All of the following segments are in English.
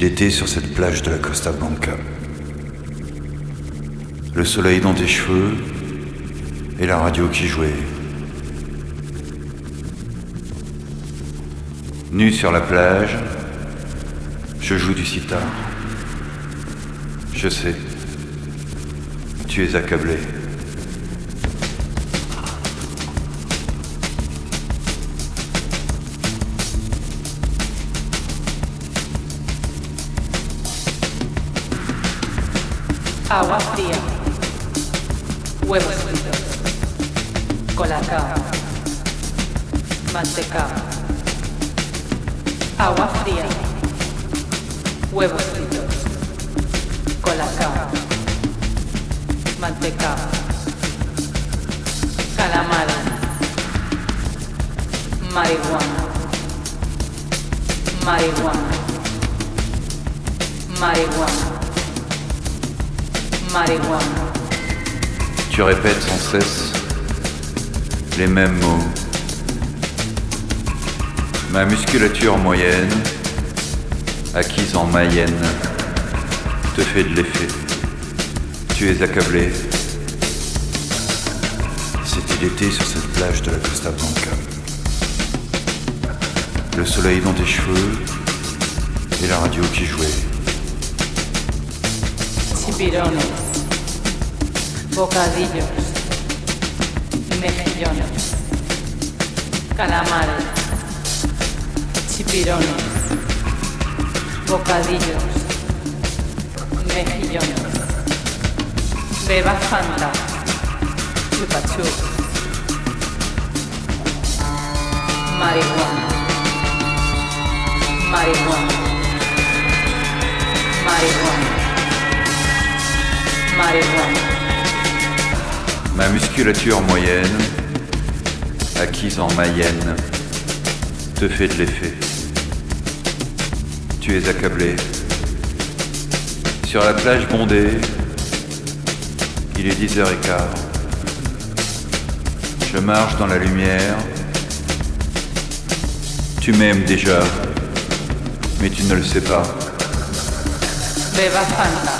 L'été sur cette plage de la Costa Blanca. Le soleil dans tes cheveux et la radio qui jouait. Nu sur la plage, je joue du sitar. Je sais, tu es accablé. Agua fría, huevos fritos, colacao, mantecao, Agua fría, huevos fritos, colacao, mantecado, calamares, marihuana. Tu répètes sans cesse les mêmes mots. Ma musculature moyenne, acquise en Mayenne, te fait de l'effet. Tu es accablé. C'était l'été sur cette plage de la Costa Blanca. Le soleil dans tes cheveux et la radio qui jouait. Cipirones, bocadillos, mejillones, calamares. Cipirones, bocadillos, mejillones, beba Fanta, chupachus, marijuana. Ma musculature moyenne, acquise en Mayenne, te fait de l'effet. Tu es accablé. Sur la plage bondée, il est 10h15. Je marche dans la lumière. Tu m'aimes déjà, mais tu ne le sais pas. Beba Fanta,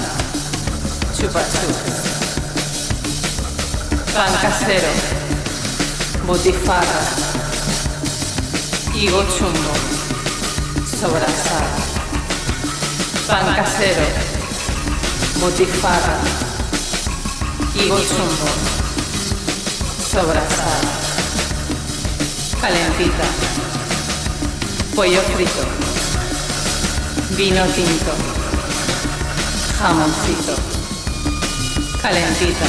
chupa chups, pan casero, botifarra, higo chungo, sobrasada. Pan casero, botifarra, higo chungo, sobrasada, calentita, pollo frito, vino tinto, jamoncito, calentita,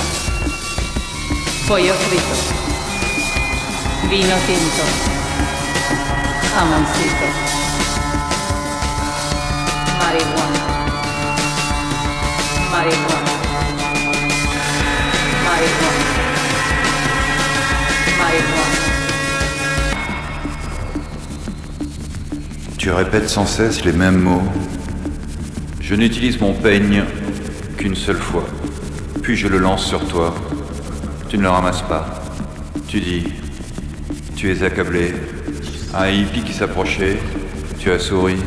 pollo frito, vino tinto, jamoncito. Tu répètes sans cesse les mêmes mots. Je n'utilise mon peigne qu'une seule fois, puis je le lance sur toi. Tu ne le ramasses pas. Tu dis, tu es accablé. Un hippie qui s'approchait, tu as souri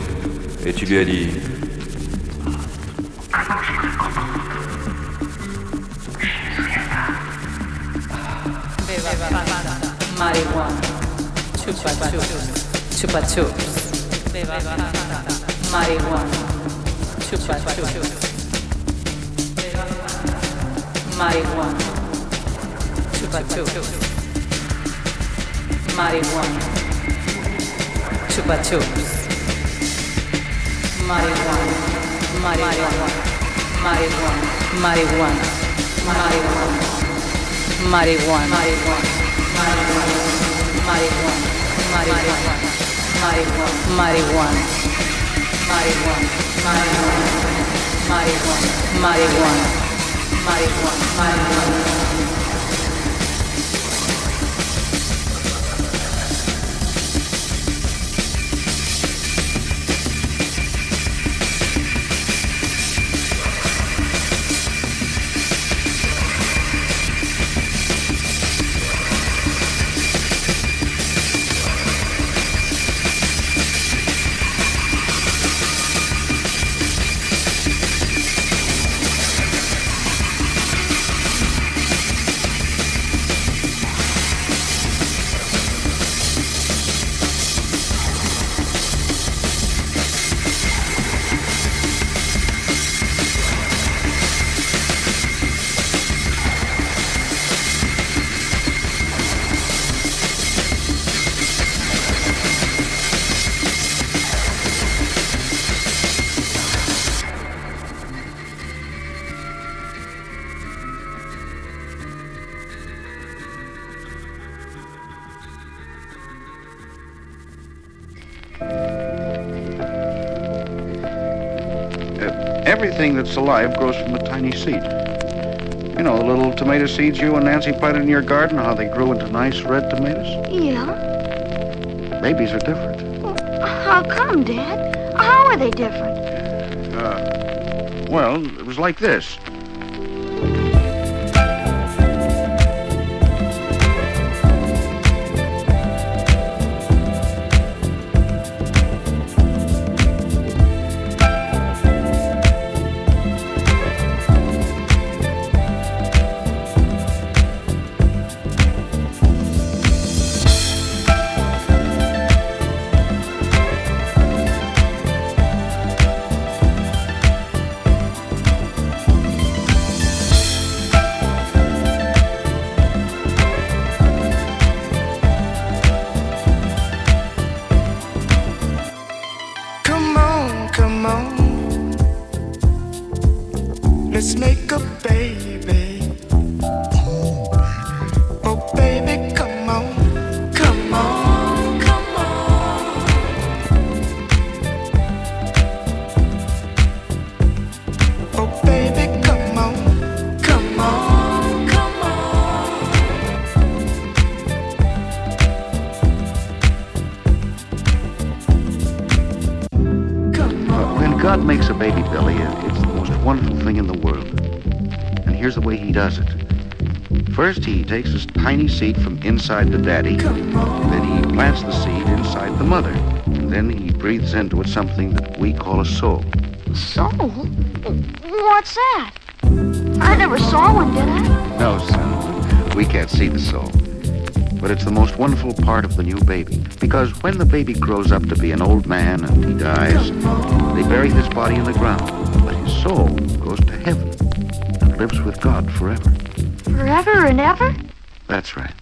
et tu lui as dit. Marihuana, chupa chups, chupa chups, marihuana, chupa chups, marihuana, chupa chups, marihuana, chupa chups, marihuana. everything that's alive grows from a tiny seed. You know, the little tomato seeds you and Nancy planted in your garden, how they grew into nice red tomatoes? Yeah. Babies are different. Well, how come, Dad? How are they different? Well, it was like this. First, he takes his tiny seed from inside the daddy, and then he plants the seed inside the mother. And then he breathes into it something that we call a soul. Soul? What's that? I never saw one, did I? No, son. We can't see the soul. But it's the most wonderful part of the new baby. Because when the baby grows up to be an old man and he dies, they bury his body in the ground. But his soul goes to heaven and lives with God forever. Forever and ever? That's right.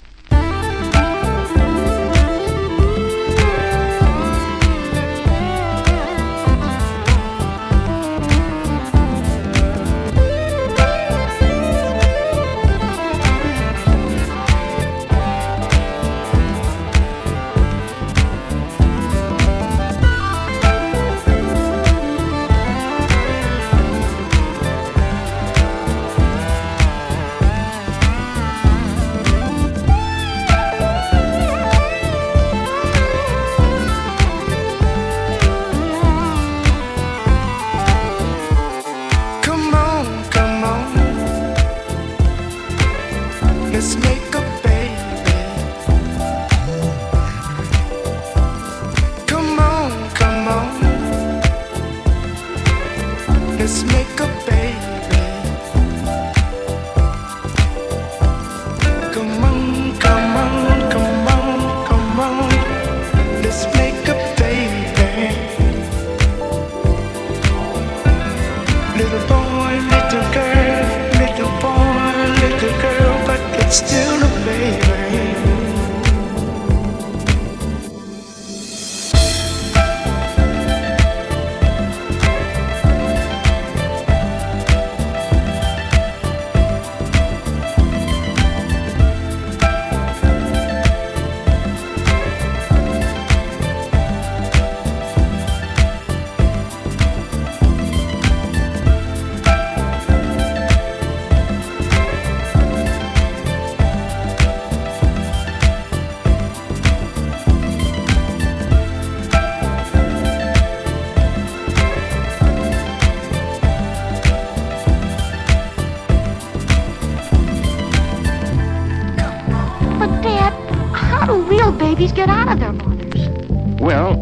Get out of their mothers. Well,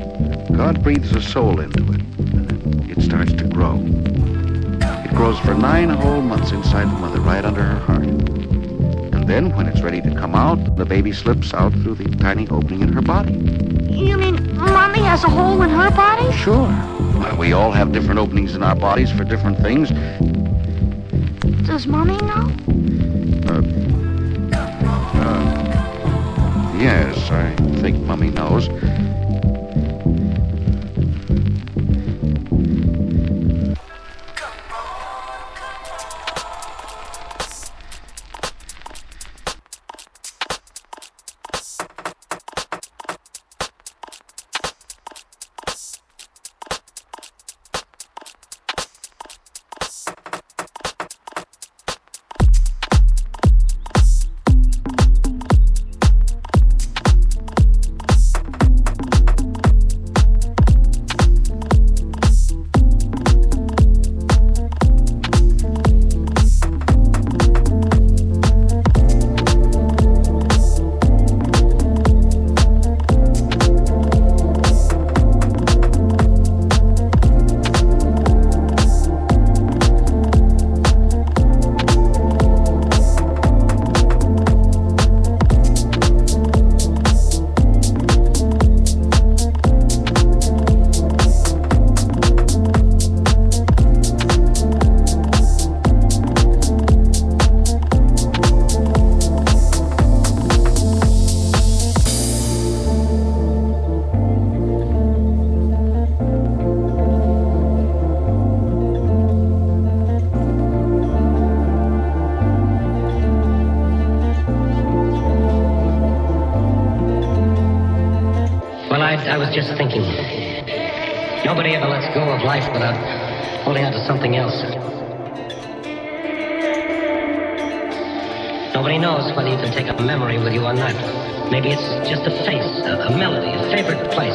God breathes a soul into it, and it starts to grow. It grows for 9 whole months inside the mother, right under her heart. And then, when it's ready to come out, the baby slips out through the tiny opening in her body. You mean Mommy has a hole in her body? Sure. Well, we all have different openings in our bodies for different things. Does Mommy know? Yes, I think Mummy knows. was just thinking. Nobody ever lets go of life without holding on to something else. Nobody knows whether you can take a memory with you or not. Maybe it's just a face, a melody, a favorite place.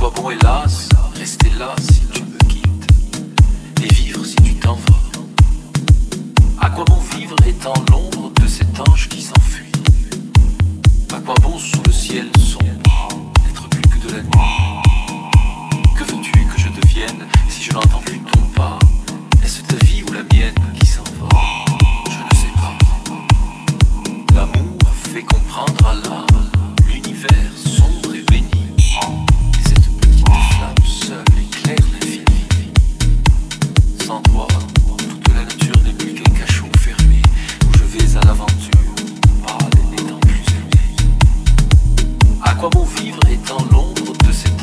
quoi bon, hélas, rester là si tu me quittes, et vivre si tu t'en vas. À quoi bon vivre étant l'ombre de cet ange qui s'enfuit? À quoi bon sous le ciel sombre n'être plus que de la nuit? Que veux-tu que je devienne si je n'entends plus ton pas? Est-ce ta vie ou la mienne qui s'en va? Je ne sais pas. L'amour fait comprendre à l'âme l'univers sombre et béni. Et cette petite flamme seule éclaire l'infini. Sans toi, toute la nature n'est plus qu'un cachot fermé où je vais à l'aventure, pâle et n'étant plus aimé. À quoi bon vivre étant l'ombre de cette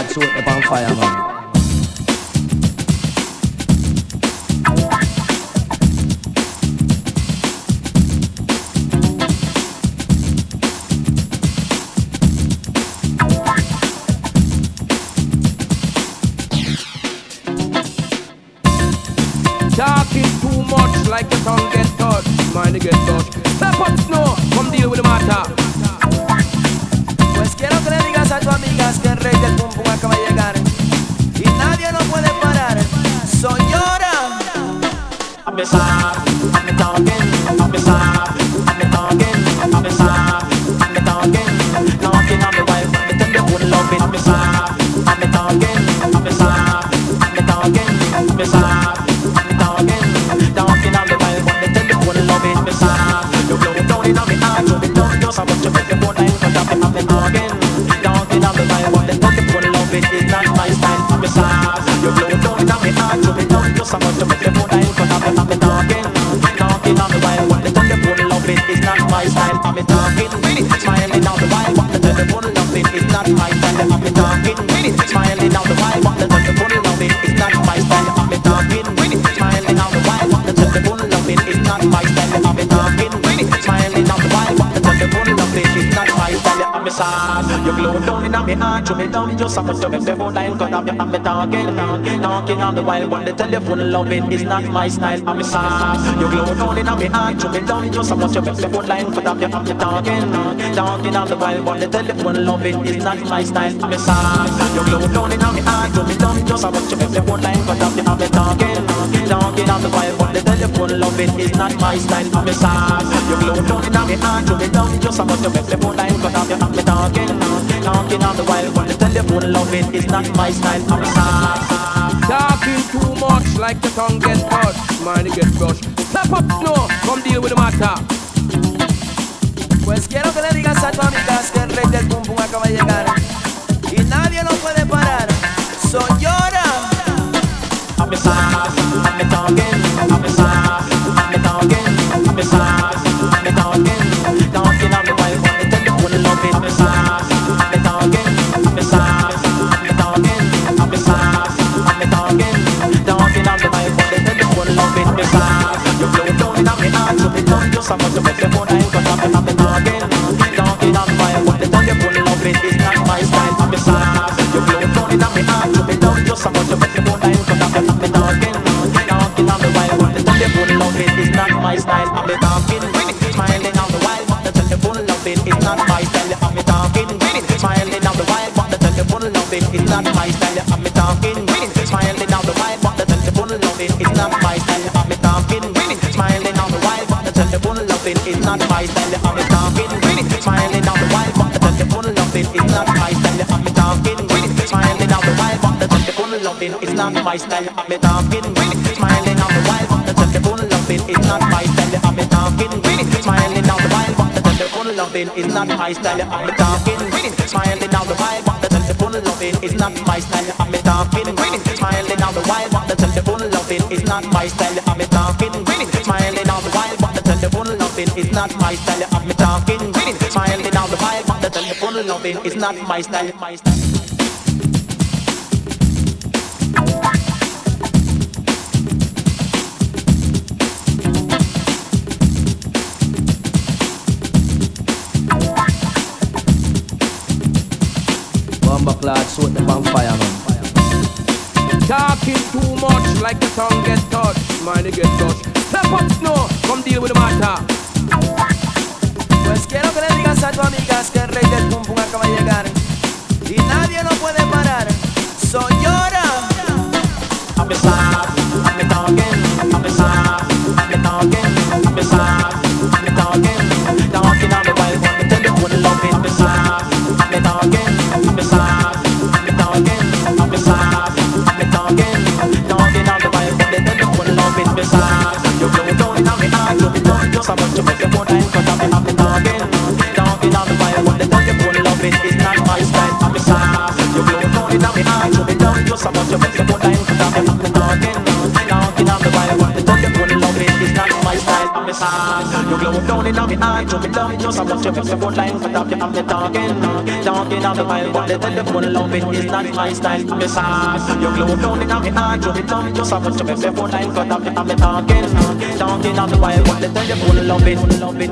hot show at the bonfire, man. It's not my style, I'm a sad. You glow down in my heart, you down just about your best phone line, but I'm your talking, talking on the wild one. The telephone love it, it's not my style, I'm a sad. You glow down in my heart, you down just about your best phone line, but I'm your talking, talking on the wild one. The telephone love it, it's not my style, I'm a sad. You glow down in my heart, you down just about your best phone line, but I'm your talking, talking on the wild one. The telephone love it, it's not my style, I'm a sad. Talking too much, like the tongue get hurt, mind it get crushed. Step up, no, come deal with the matter. Pues quiero que le digas a tu amiga que el rey del pum pum acaba de llegar y nadie lo puede parar. Soy yo. I'm a sad, I'm a talking, I'm a sad, I'm a talking, I'm a sad, I'm a talking, talking on the wild one. They tell you what they love it. I'm a sad, I'm a talking, I'm a sad. I'm not the best one, I'm not the target. Talking on fire, what the thunder full of it is not my style. I'm a sad. You blow it down in my heart, you blow it down. I'm not the best one, I'm not the target. Talking on the fire, what the thunder full of it is not my style. I'm a talking, smiling on the wild, what the thunder full of it is not my style. I'm a talking, smiling on the wild, what the thunder full of it is not my style. I'm a talking, smiling on the wild, what the thunder full of it is not my style. I'm a talking, smiling on the wild. Telephone loving is not my style. I'm a talking, smiling on the wild one. The telephone loving is not my style. I'm a talking, smiling on the wild one. The telephone loving is not my style. I'm a talking, smiling on the wild one. The telephone loving is not my style. I'm a talking, smiling on the wild one. The telephone loving is not my style. I'm a talking, smiling on the wild one. The telephone loving is not my style. I'm a talking, smiling on the wild one. The telephone loving is not my style. I'm a talking, smiling on the wild one. Telephone loving is not my style. I'm talking, smiling on the vibe. The telephone loving is not my style. My style. Bomba clad, so the bonfire man. Talking too much, like the tongue get touched, mind it get touched. Step up, no, come deal with the matter. Pues quiero que le digas a tu amiga que el rey del pum pum acaba de llegar y nadie lo puede parar. Soy yo. I'm a sad, I'm a talking, I'm a sad, I'm a talking, I'm a sad, I'm a talking, talking on the wild one. Tell you what I love it. I'm a sad, I'm a talking, I'm a sad, I'm a talking, I'm a sad, I'm a talking, talking on the wild one. Tell you what I love it. I'm a sad. You blow it down in my heart, you be down just about to make the phone line. Cause I'm happy talking, talking on the wild. What the thunder full of it is not my me hard, to me down. Just I watch you fix the boat lines, but after I'm talking on the mile. But the telephone love it is not my style. Me sad, you glow down in me hard, to me down. Just I watch you fix the boat lines, but after I'm talking on the mile. But the telephone love it.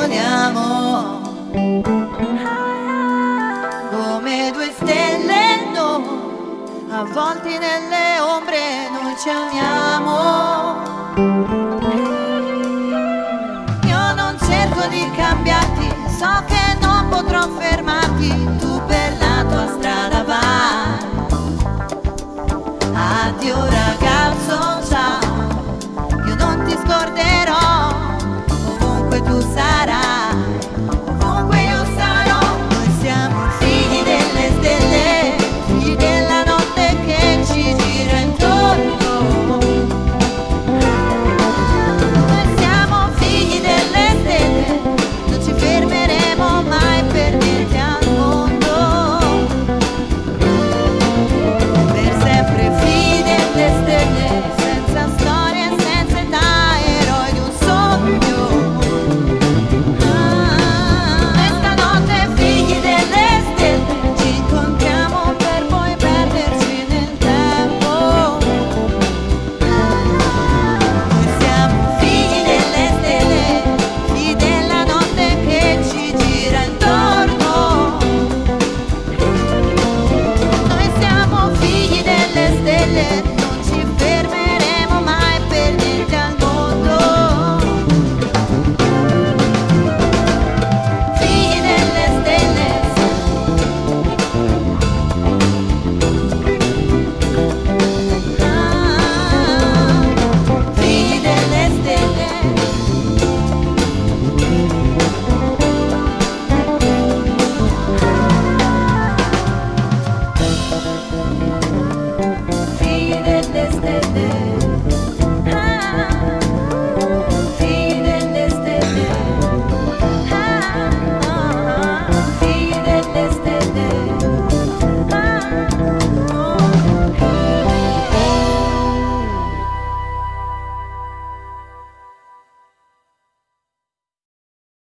pone amor, come due stelle no, avvolti nelle ombre noi ci amiamo. Io non cerco di cambiarti, so che non potrò fermarti, tu per la tua strada vai. Addio ragazzo, ciao, io non ti scorderò, ovunque tu sarai.